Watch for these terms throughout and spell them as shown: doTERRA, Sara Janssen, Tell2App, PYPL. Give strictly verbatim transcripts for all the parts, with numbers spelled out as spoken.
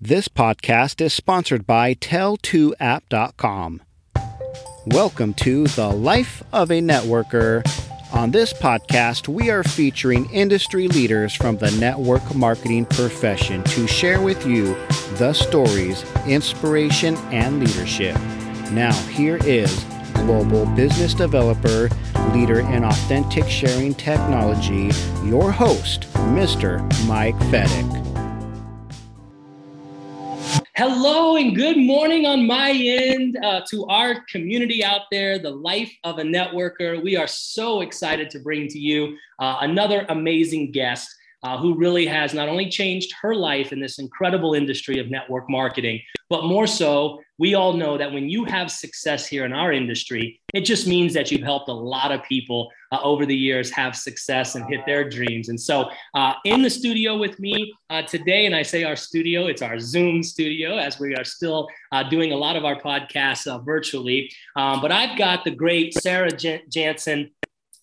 This podcast is sponsored by tell two app dot com. Welcome to The Life of a Networker. On this podcast, we are featuring industry leaders from the network marketing profession to share with you the stories, inspiration, and leadership. Now, here is global business developer, leader in authentic sharing technology, your host, Mister Mike Fedick. Hello and good morning on my end uh, to our community out there, the life of a networker. We are so excited to bring to you uh, another amazing guest uh, who really has not only changed her life in this incredible industry of network marketing, but more so, we all know that when you have success here in our industry, it just means that you've helped a lot of people uh, over the years have success and hit their dreams. And so uh, in the studio with me uh, today, and I say our studio, it's our Zoom studio, as we are still uh, doing a lot of our podcasts uh, virtually. Um, but I've got the great Sara J- Janssen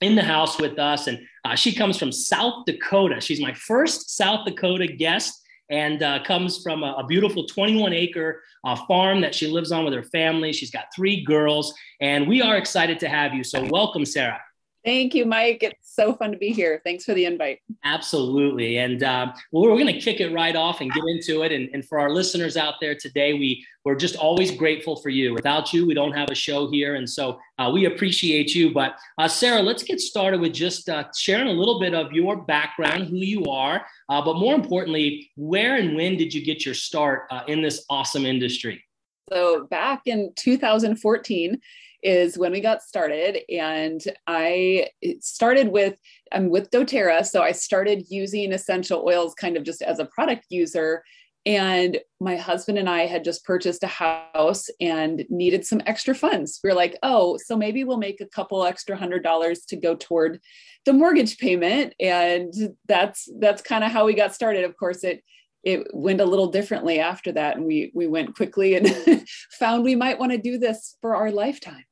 in the house with us. And uh, she comes from South Dakota. She's my first South Dakota guest. And uh, comes from a, a beautiful twenty-one acre uh, farm that she lives on with her family. She's got three girls, and we are excited to have you. So welcome, Sara. Thank you, Mike. It's so fun to be here. Thanks for the invite. Absolutely. And uh, well, we're going to kick it right off and get into it. And, and for our listeners out there today, we, we're just always grateful for you. Without you, we don't have a show here. And so uh, we appreciate you. But uh, Sara, let's get started with just uh, sharing a little bit of your background, who you are, uh, but more importantly, where and when did you get your start uh, in this awesome industry? So back in two thousand fourteen, is when we got started, and I started with, I'm with doTERRA, so I started using essential oils kind of just as a product user, and my husband and I had just purchased a house and needed some extra funds. We were like, oh, so maybe we'll make a couple extra hundred dollars to go toward the mortgage payment, and that's that's kind of how we got started. Of course, it It went a little differently after that, and we we went quickly and found we might want to do this for our lifetime.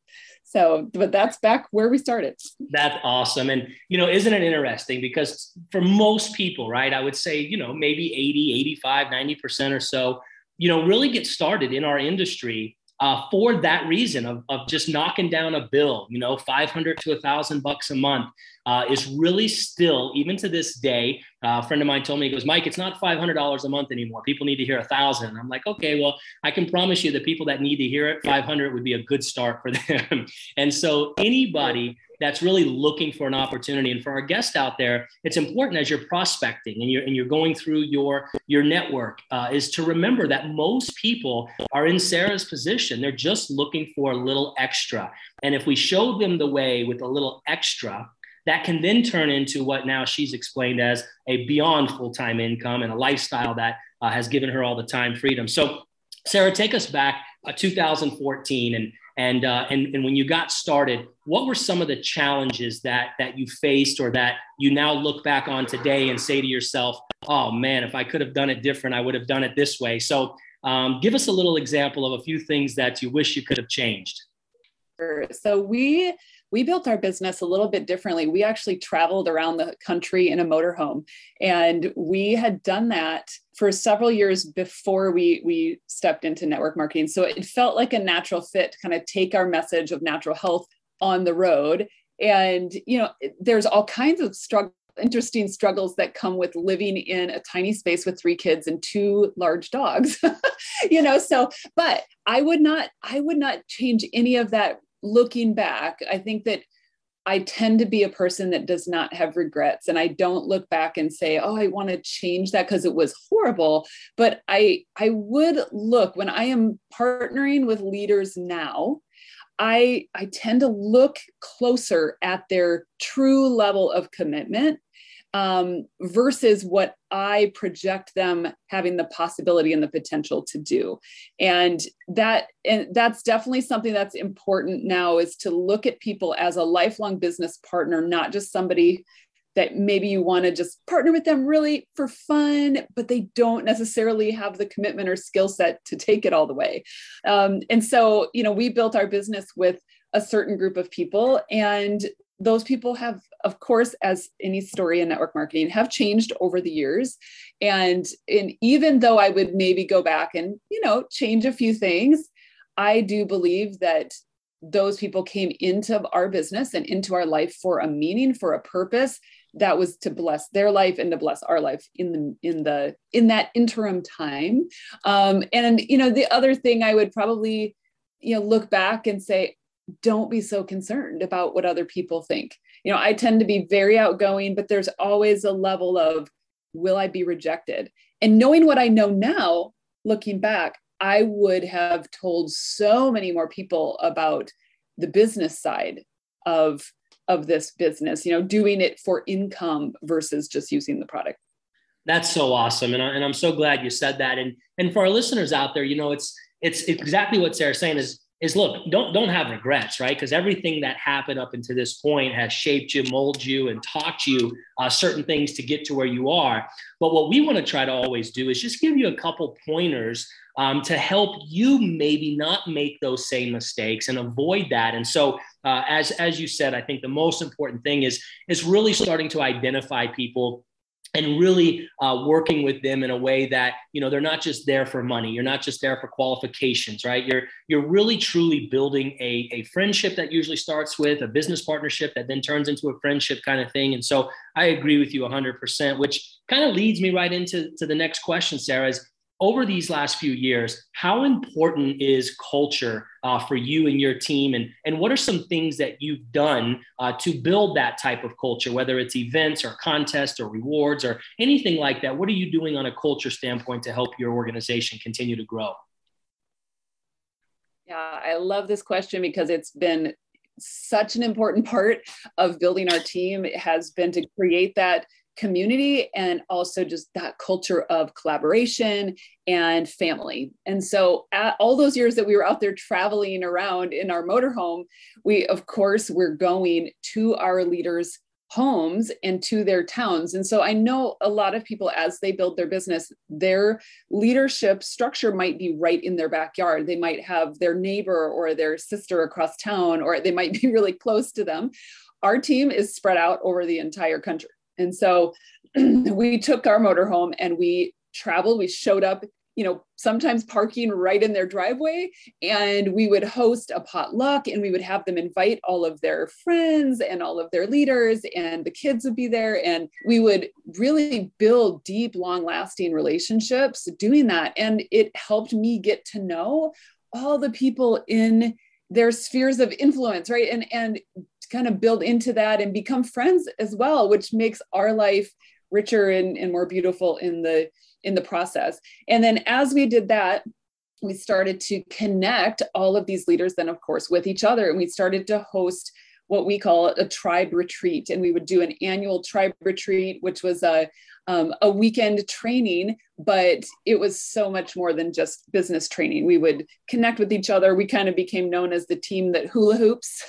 So, but that's back where we started. That's awesome. And, you know, isn't it interesting? Because for most people, right, I would say, you know, maybe eighty, eighty-five, ninety percent or so, you know, really get started in our industry uh, for that reason of, of just knocking down a bill, you know, five hundred to a thousand bucks a month. Uh, is really still, even to this day, uh, a friend of mine told me, he goes, Mike, it's not five hundred dollars a month anymore. People need to hear a thousand dollars. And I'm like, okay, well, I can promise you the people that need to hear it, five hundred dollars would be a good start for them. And so anybody that's really looking for an opportunity, and for our guests out there, it's important as you're prospecting and you're, and you're going through your, your network uh, is to remember that most people are in Sara's position. They're just looking for a little extra. And if we show them the way with a little extra, that can then turn into what now she's explained as a beyond full-time income and a lifestyle that uh, has given her all the time freedom. So, Sara, take us back uh, two thousand fourteen, and and, uh, and and when you got started, what were some of the challenges that that you faced, or that you now look back on today and say to yourself, "Oh man, if I could have done it different, I would have done it this way." So, um, give us a little example of a few things that you wish you could have changed. So we. We built our business a little bit differently. We actually traveled around the country in a motorhome, and we had done that for several years before we, we stepped into network marketing. So it felt like a natural fit to kind of take our message of natural health on the road. And, you know, there's all kinds of struggle, interesting struggles that come with living in a tiny space with three kids and two large dogs, you know, so, but I would not, I would not change any of that. Looking back, I think that I tend to be a person that does not have regrets, and I don't look back and say, oh, I want to change that because it was horrible. But I, I would look when I am partnering with leaders now, I, I tend to look closer at their true level of commitment um, versus what I project them having the possibility and the potential to do. And that, and that's definitely something that's important now, is to look at people as a lifelong business partner, not just somebody that maybe you want to just partner with them really for fun, but they don't necessarily have the commitment or skill set to take it all the way. Um, and so, you know, we built our business with a certain group of people, and those people have, of course, as any story in network marketing, have changed over the years. And, and even though I would maybe go back and, you know, change a few things, I do believe that those people came into our business and into our life for a meaning, for a purpose that was to bless their life and to bless our life in the, in the, in that interim time. Um, and, you know, the other thing I would probably, you know, look back and say, don't be so concerned about what other people think. You know, I tend to be very outgoing, but there's always a level of, will I be rejected? And knowing what I know now, looking back, I would have told so many more people about the business side of, of this business, you know, doing it for income versus just using the product. That's so awesome. And, I, and I'm so glad you said that. And, and for our listeners out there, you know, it's, it's exactly what Sara's saying is, is look, don't, don't have regrets, right? Because everything that happened up until this point has shaped you, molded you, and taught you uh, certain things to get to where you are. But what we want to try to always do is just give you a couple pointers um, to help you maybe not make those same mistakes and avoid that. And so uh, as, as you said, I think the most important thing is, is really starting to identify people and really uh, working with them in a way that, you know, they're not just there for money. You're not just there for qualifications, right? You're you're really truly building a, a friendship that usually starts with a business partnership that then turns into a friendship kind of thing. And so I agree with you one hundred percent, which kind of leads me right into to the next question, Sara, is over these last few years, how important is culture uh, for you and your team? And, and what are some things that you've done uh, to build that type of culture, whether it's events or contests or rewards or anything like that? What are you doing on a culture standpoint to help your organization continue to grow? Yeah, I love this question because it's been such an important part of building our team. It has been to create that community and also just that culture of collaboration and family. And so at all those years that we were out there traveling around in our motorhome, we, of course, we're going to our leaders' homes and to their towns. And so I know a lot of people, as they build their business, their leadership structure might be right in their backyard. They might have their neighbor or their sister across town, or they might be really close to them. Our team is spread out over the entire country. And so we took our motorhome and we traveled, we showed up, you know, sometimes parking right in their driveway, and we would host a potluck and we would have them invite all of their friends and all of their leaders, and the kids would be there, and we would really build deep, long-lasting relationships doing that. And it helped me get to know all the people in their spheres of influence, right? And, and kind of build into that and become friends as well, which makes our life richer and, and more beautiful in the in the process. And then as we did that, we started to connect all of these leaders then, of course, with each other. And we started to host what we call a tribe retreat. And we would do an annual tribe retreat, which was a, um, a weekend training, but it was so much more than just business training. We would connect with each other. We kind of became known as the team that hula hoops.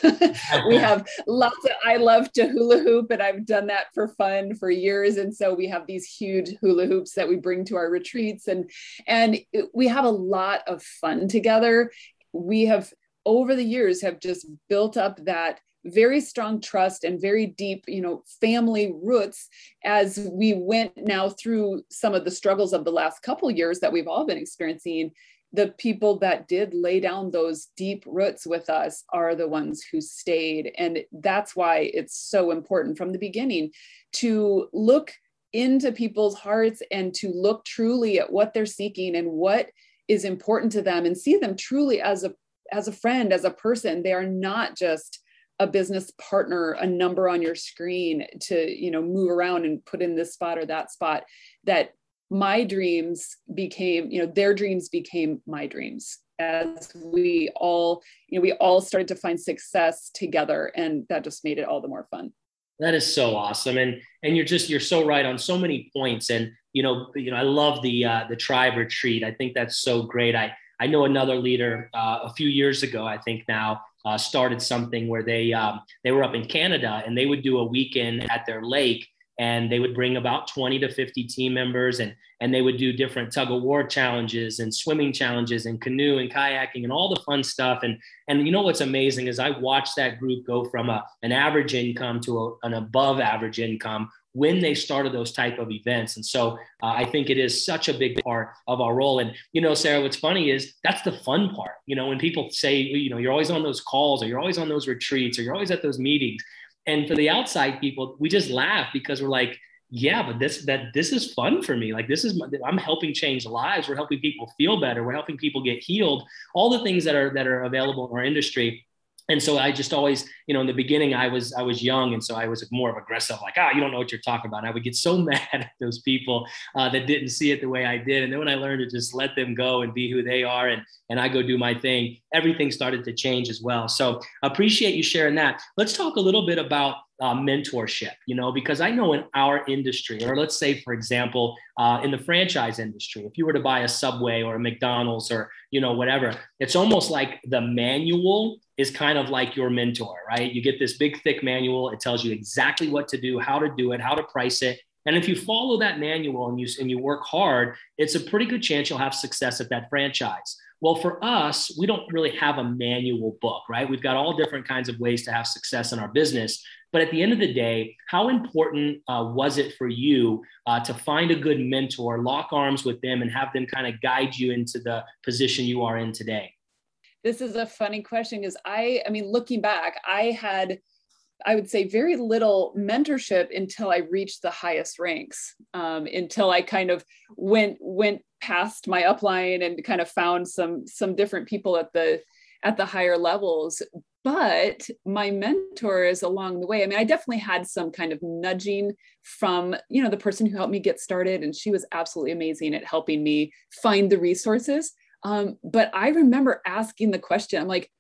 We have lots of, I love to hula hoop, and I've done that for fun for years. And so we have these huge hula hoops that we bring to our retreats, and, and it, we have a lot of fun together. We have, over the years, have just built up that very strong trust and very deep, you know, family roots as we went now through some of the struggles of the last couple of years that we've all been experiencing. The people that did lay down those deep roots with us are the ones who stayed. And that's why it's so important from the beginning to look into people's hearts and to look truly at what they're seeking and what is important to them, and see them truly as a, as a friend, as a person. They are not just a business partner, a number on your screen to, you know, move around and put in this spot or that spot. That my dreams became, you know, their dreams became my dreams as we all, you know, we all started to find success together, and that just made it all the more fun. That is so awesome. And, and you're just, you're so right on so many points. And, you know, you know, I love the, uh, the tribe retreat. I think that's so great. I, I know another leader uh, a few years ago, I think now, Uh, started something where they um, they were up in Canada, and they would do a weekend at their lake, and they would bring about twenty to fifty team members, and, and they would do different tug of war challenges and swimming challenges and canoe and kayaking and all the fun stuff. And, and you know, what's amazing is I watched that group go from a, an average income to a, an above average income when they started those type of events. And so uh, I think it is such a big part of our role. And, you know, Sarah, what's funny is that's the fun part. You know, when people say, you know, you're always on those calls, or you're always on those retreats, or you're always at those meetings. And for the outside people, we just laugh because we're like, yeah, but this, that this is fun for me. Like this is, my, I'm helping change lives. We're helping people feel better. We're helping people get healed. All the things that are, that are available in our industry. And so I just always, you know, in the beginning I was, I was young. And so I was more of aggressive, like, ah, you don't know what you're talking about. And I would get so mad at those people uh, that didn't see it the way I did. And then when I learned to just let them go and be who they are, and, and I go do my thing, everything started to change as well. So appreciate you sharing that. Let's talk a little bit about Uh, mentorship, you know, because I know in our industry, or let's say, for example, uh, in the franchise industry, if you were to buy a Subway or a McDonald's or, you know, whatever, it's almost like the manual is kind of like your mentor, right? You get this big, thick manual. It tells you exactly what to do, how to do it, how to price it. And if you follow that manual and you, and you work hard, it's a pretty good chance you'll have success at that franchise. Well, for us, we don't really have a manual book, right? We've got all different kinds of ways to have success in our business. But at the end of the day, how important uh, was it for you uh, to find a good mentor, lock arms with them, and have them kind of guide you into the position you are in today? This is a funny question because I, I mean, looking back, I had, I would say, very little mentorship until I reached the highest ranks, um, until I kind of went went past my upline and kind of found some some different people at the at the higher levels. But my mentors along the way, I mean, I definitely had some kind of nudging from, you know, the person who helped me get started. And she was absolutely amazing at helping me find the resources. Um, but I remember asking the question, I'm like,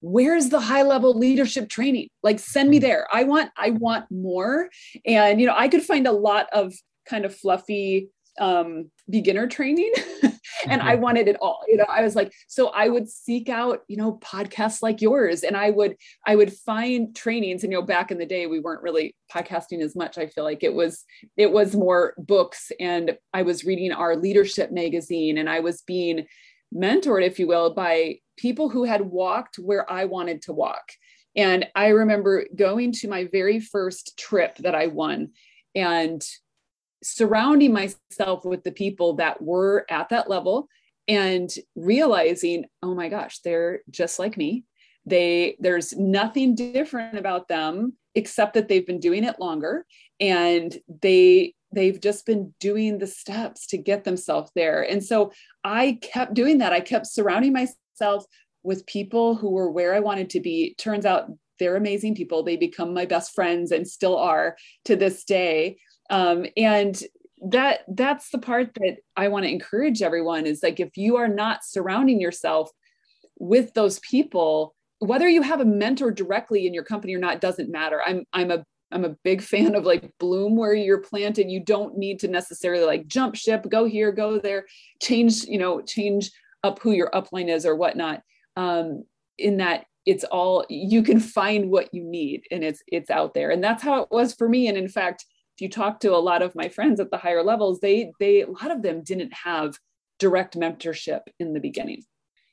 where's the high level leadership training? Like, send me there. I want, I want more. And, you know, I could find a lot of kind of fluffy um, beginner training. And I wanted it all, you know, I was like, so I would seek out, you know, podcasts like yours, and I would, I would find trainings. And, you know, back in the day, we weren't really podcasting as much. I feel like it was, it was more books, and I was reading our leadership magazine, and I was being mentored, if you will, by people who had walked where I wanted to walk. And I remember going to my very first trip that I won, and surrounding myself with the people that were at that level and realizing, oh my gosh, they're just like me. They, there's nothing different about them except that they've been doing it longer, and they, they've just been doing the steps to get themselves there. And so I kept doing that. I kept surrounding myself with people who were where I wanted to be. Turns out they're amazing people. They become my best friends and still are to this day. Um, and that that's the part that I want to encourage everyone is, like, if you are not surrounding yourself with those people, whether you have a mentor directly in your company or not, doesn't matter. I'm, I'm a, I'm a big fan of, like, bloom where you're planted. You don't need to necessarily, like, jump ship, go here, go there, change, you know, change up who your upline is or whatnot. Um, in that it's all, you can find what you need, and it's, it's out there. And that's how it was for me. And in fact, if you talk to a lot of my friends at the higher levels, they, they, a lot of them didn't have direct mentorship in the beginning.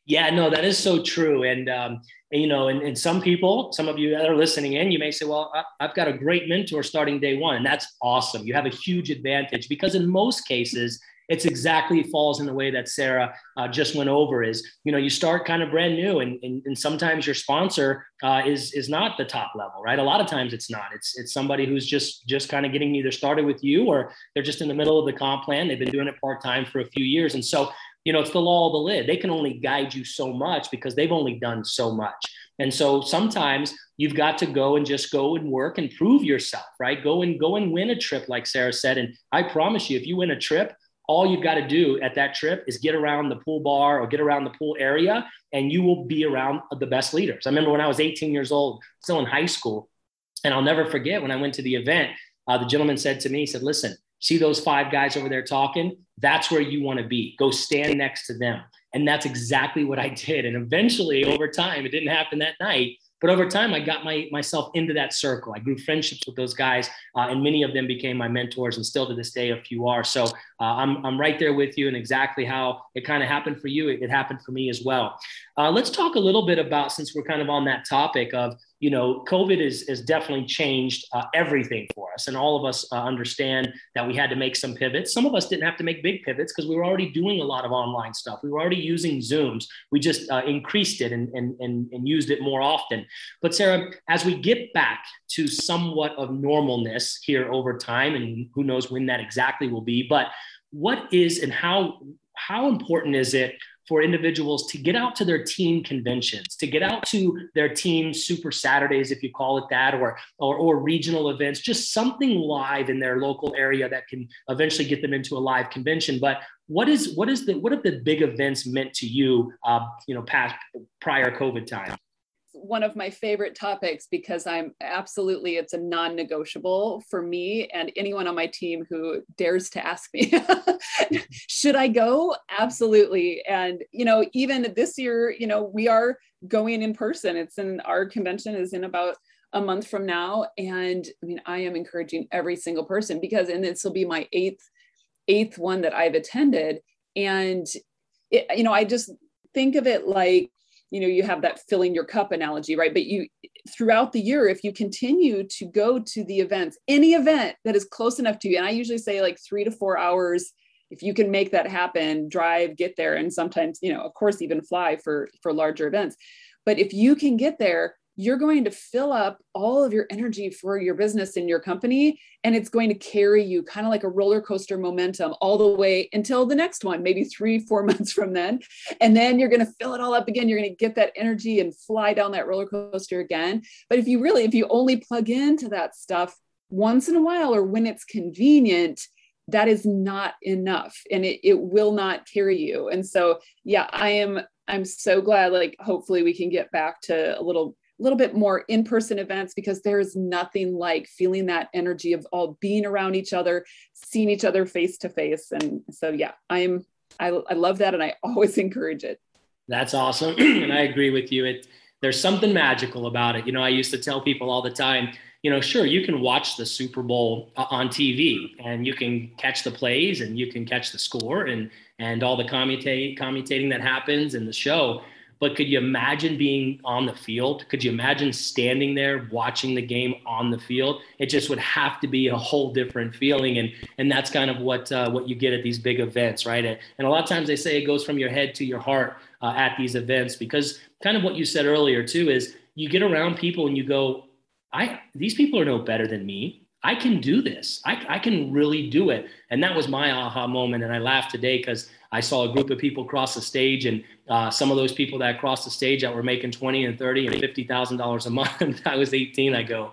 Yeah, no, that is so true. And, um, and you know, and, and some people, some of you that are listening in, you may say, well, I, I've got a great mentor starting day one. And that's awesome. You have a huge advantage, because in most cases, it's exactly falls in the way that Sarah uh, just went over is, you know, you start kind of brand new, and, and, and sometimes your sponsor uh, is, is not the top level, right? A lot of times it's not, it's, it's somebody who's just, just kind of getting either started with you, or they're just in the middle of the comp plan. They've been doing it part-time for a few years. And so, you know, it's the law of the lid. They can only guide you so much because they've only done so much. And so sometimes you've got to go and just go and work and prove yourself, right? Go and go and win a trip, like Sarah said. And I promise you, if you win a trip, all you've got to do at that trip is get around the pool bar or get around the pool area, and you will be around the best leaders. I remember when I was eighteen years old, still in high school, and I'll never forget when I went to the event, uh, the gentleman said to me, he said, listen, see those five guys over there talking? That's where you want to be. Go stand next to them. And that's exactly what I did. And eventually over time, it didn't happen that night, But over time, I got my, myself into that circle. I grew friendships with those guys, uh, and many of them became my mentors, and still to this day, a few are. So uh, I'm, I'm right there with you, and exactly how it kind of happened for you, it, it happened for me as well. Uh, let's talk a little bit about, since we're kind of on that topic of, you know, COVID is, is definitely changed uh, everything for us. And all of us uh, understand that we had to make some pivots. Some of us didn't have to make big pivots because we were already doing a lot of online stuff. We were already using Zooms. We just uh, increased it and, and, and, and used it more often. But Sara, as we get back to somewhat of normalness here over time, and who knows when that exactly will be, but what is and how, how important is it for individuals to get out to their team conventions, to get out to their team Super Saturdays, if you call it that, or, or, or regional events, just something live in their local area that can eventually get them into a live convention. But what is, what is the, what have the big events meant to you, uh, you know, past prior COVID time? One of my favorite topics, because I'm absolutely, it's a non-negotiable for me and anyone on my team who dares to ask me, should I go? Absolutely. And, you know, even this year, you know, we are going in person. It's in, our convention is in about a month from now. And I mean, I am encouraging every single person, because, and this will be my eighth, eighth one that I've attended. And, it, you know, I just think of it like, you know, you have that filling your cup analogy, right? But you, throughout the year, if you continue to go to the events, any event that is close enough to you, and I usually say like three to four hours, if you can make that happen, drive, get there. And sometimes, you know, of course, even fly for, for larger events. But if you can get there, you're going to fill up all of your energy for your business and your company. And it's going to carry you kind of like a roller coaster momentum all the way until the next one, maybe three, four months from then. And then you're going to fill it all up again. You're going to get that energy and fly down that roller coaster again. But if you really, if you only plug into that stuff once in a while, or when it's convenient, that is not enough, and it, it will not carry you. And so, yeah, I am, I'm so glad, like, hopefully we can get back to a little a little bit more in-person events, because there is nothing like feeling that energy of all being around each other, seeing each other face to face. And so, yeah, I'm, I, I love that. And I always encourage it. That's awesome. And I agree with you. It, there's something magical about it. You know, I used to tell people all the time, you know, sure, you can watch the Super Bowl on T V, and you can catch the plays, and you can catch the score, and, and all the commutate, commutating that happens in the show. But could you imagine being on the field? Could you imagine standing there watching the game on the field? It just would have to be a whole different feeling. And, and that's kind of what uh, what you get at these big events, right? And, and a lot of times they say it goes from your head to your heart uh, at these events, because kind of what you said earlier too is you get around people and you go, I these people are no better than me. I can do this. I, I can really do it. And that was my aha moment. And I laughed today because I saw a group of people cross the stage, and uh, some of those people that crossed the stage that were making twenty and thirty and fifty thousand dollars a month. I was eighteen. I go,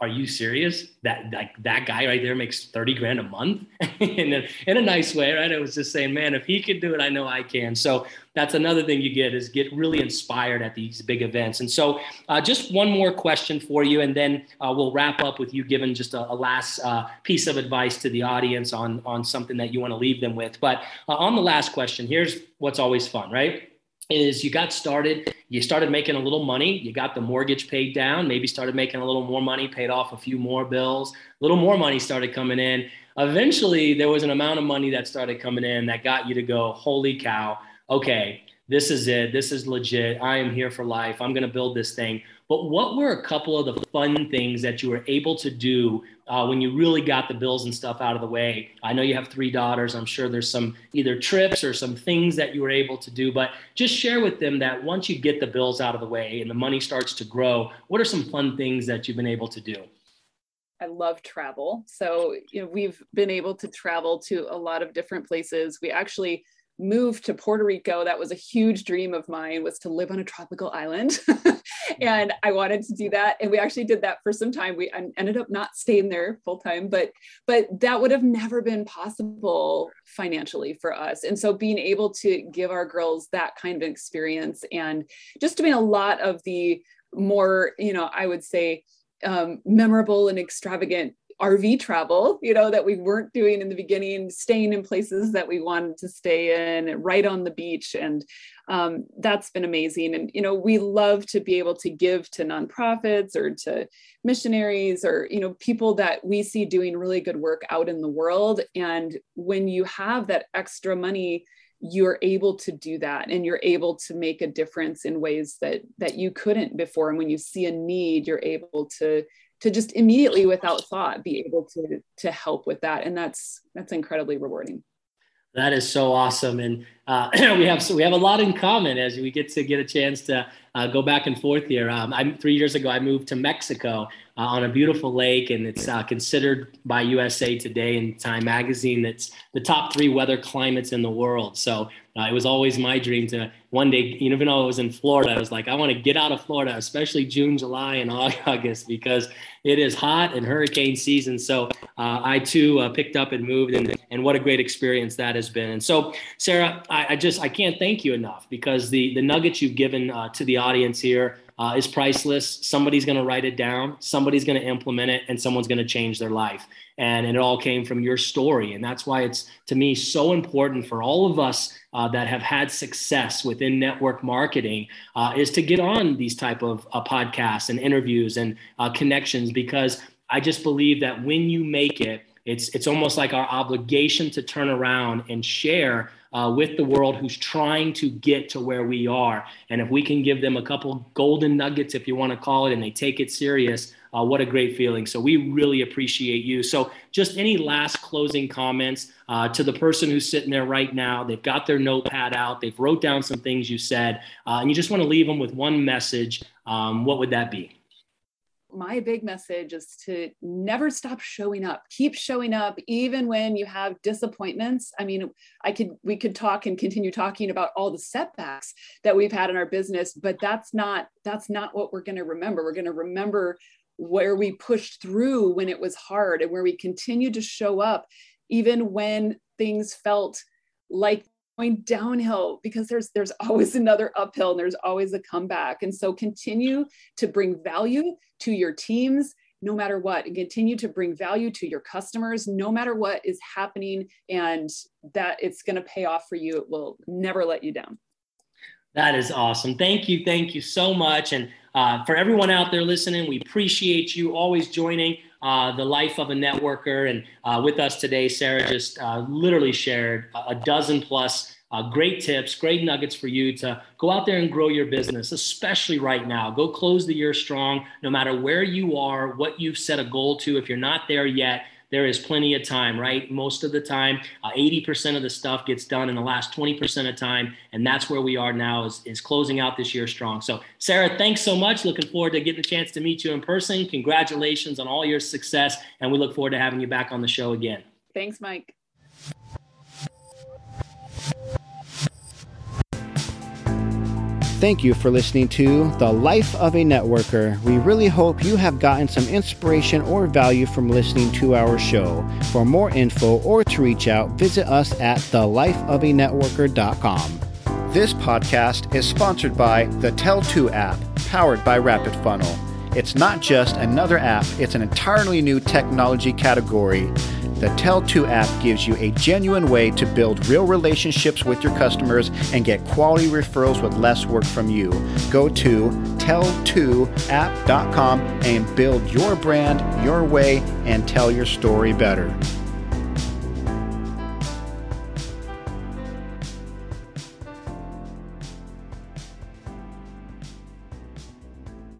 are you serious? That like that guy right there makes thirty grand a month in, a, in a nice way, right? I was just saying, man, if he could do it, I know I can. So that's another thing you get is get really inspired at these big events. And so uh, just one more question for you, and then uh, we'll wrap up with you giving just a, a last uh, piece of advice to the audience on, on something that you want to leave them with. But uh, on the last question, here's what's always fun, right? Is you got started, you started making a little money, you got the mortgage paid down, maybe started making a little more money, paid off a few more bills, a little more money started coming in. Eventually, there was an amount of money that started coming in that got you to go, holy cow, okay, this is it, this is legit, I am here for life, I'm going to build this thing. But what were a couple of the fun things that you were able to do uh, when you really got the bills and stuff out of the way? I know you have three daughters. I'm sure there's some either trips or some things that you were able to do, but just share with them that once you get the bills out of the way and the money starts to grow, what are some fun things that you've been able to do? I love travel. So, you know, we've been able to travel to a lot of different places. We actually moved to Puerto Rico. That was a huge dream of mine, was to live on a tropical island. And I wanted to do that. And we actually did that for some time. We ended up not staying there full time, but, but that would have never been possible financially for us. And so being able to give our girls that kind of experience, and just doing a lot of the more, you know, I would say, um, memorable and extravagant R V travel, you know, that we weren't doing in the beginning, staying in places that we wanted to stay in, right on the beach. And um, that's been amazing. And, you know, we love to be able to give to nonprofits or to missionaries or, you know, people that we see doing really good work out in the world. And when you have that extra money, you're able to do that, and you're able to make a difference in ways that that you couldn't before. And when you see a need, you're able to to just immediately, without thought, be able to to help with that. And that's that's incredibly rewarding. That is so awesome. And uh, we have so we have a lot in common as we get to get a chance to uh, go back and forth here. Um, I'm three years ago, I moved to Mexico uh, on a beautiful lake, and it's uh, considered by U S A Today and Time Magazine that's the top three weather climates in the world. So uh, it was always my dream to one day, even though I was in Florida, I was like, I want to get out of Florida, especially June, July, and August, because it is hot and hurricane season. So uh, I too uh, picked up and moved, and and what a great experience that has been. And so, Sara, I, I just I can't thank you enough, because the the nuggets you've given uh, to the audience here uh, is priceless. Somebody's going to write it down, somebody's going to implement it, and someone's going to change their life. And, and it all came from your story. And that's why it's, to me, so important for all of us uh, that have had success within network marketing uh, is to get on these type of uh, podcasts and interviews and uh, connections, because I just believe that when you make it, it's it's almost like our obligation to turn around and share Uh, with the world who's trying to get to where we are. And if we can give them a couple golden nuggets, if you want to call it, and they take it serious, uh, what a great feeling. So we really appreciate you. So just any last closing comments uh, to the person who's sitting there right now. They've got their notepad out. They've wrote down some things you said, uh, and you just want to leave them with one message. Um, what would that be? My big message is to never stop showing up. Keep showing up, even when you have disappointments. I mean, I could, we could talk and continue talking about all the setbacks that we've had in our business, but that's not, that's not what we're going to remember. We're going to remember where we pushed through when it was hard, and where we continued to show up, even when things felt like going downhill, because there's there's always another uphill, and there's always a comeback. And so continue to bring value to your teams, no matter what, and continue to bring value to your customers, no matter what is happening, and that it's going to pay off for you. It will never let you down. That is awesome. Thank you. Thank you so much. And uh, for everyone out there listening, we appreciate you always joining Uh, the life of a networker. And uh, with us today, Sara just uh, literally shared a dozen plus uh, great tips, great nuggets for you to go out there and grow your business, especially right now. Go close the year strong, no matter where you are, what you've set a goal to. If you're not there yet, there is plenty of time, right? Most of the time, uh, eighty percent of the stuff gets done in the last twenty percent of time. And that's where we are now, is, is closing out this year strong. So Sara, thanks so much. Looking forward to getting a chance to meet you in person. Congratulations on all your success. And we look forward to having you back on the show again. Thanks, Mike. Thank you for listening to The Life of a Networker. We really hope you have gotten some inspiration or value from listening to our show. For more info or to reach out, visit us at the life of a networker dot com. This podcast is sponsored by the Tell two app, powered by RapidFunnel. It's not just another app, it's an entirely new technology category. The Tell two app gives you a genuine way to build real relationships with your customers and get quality referrals with less work from you. Go to tell two app dot com and build your brand, your way, and tell your story better.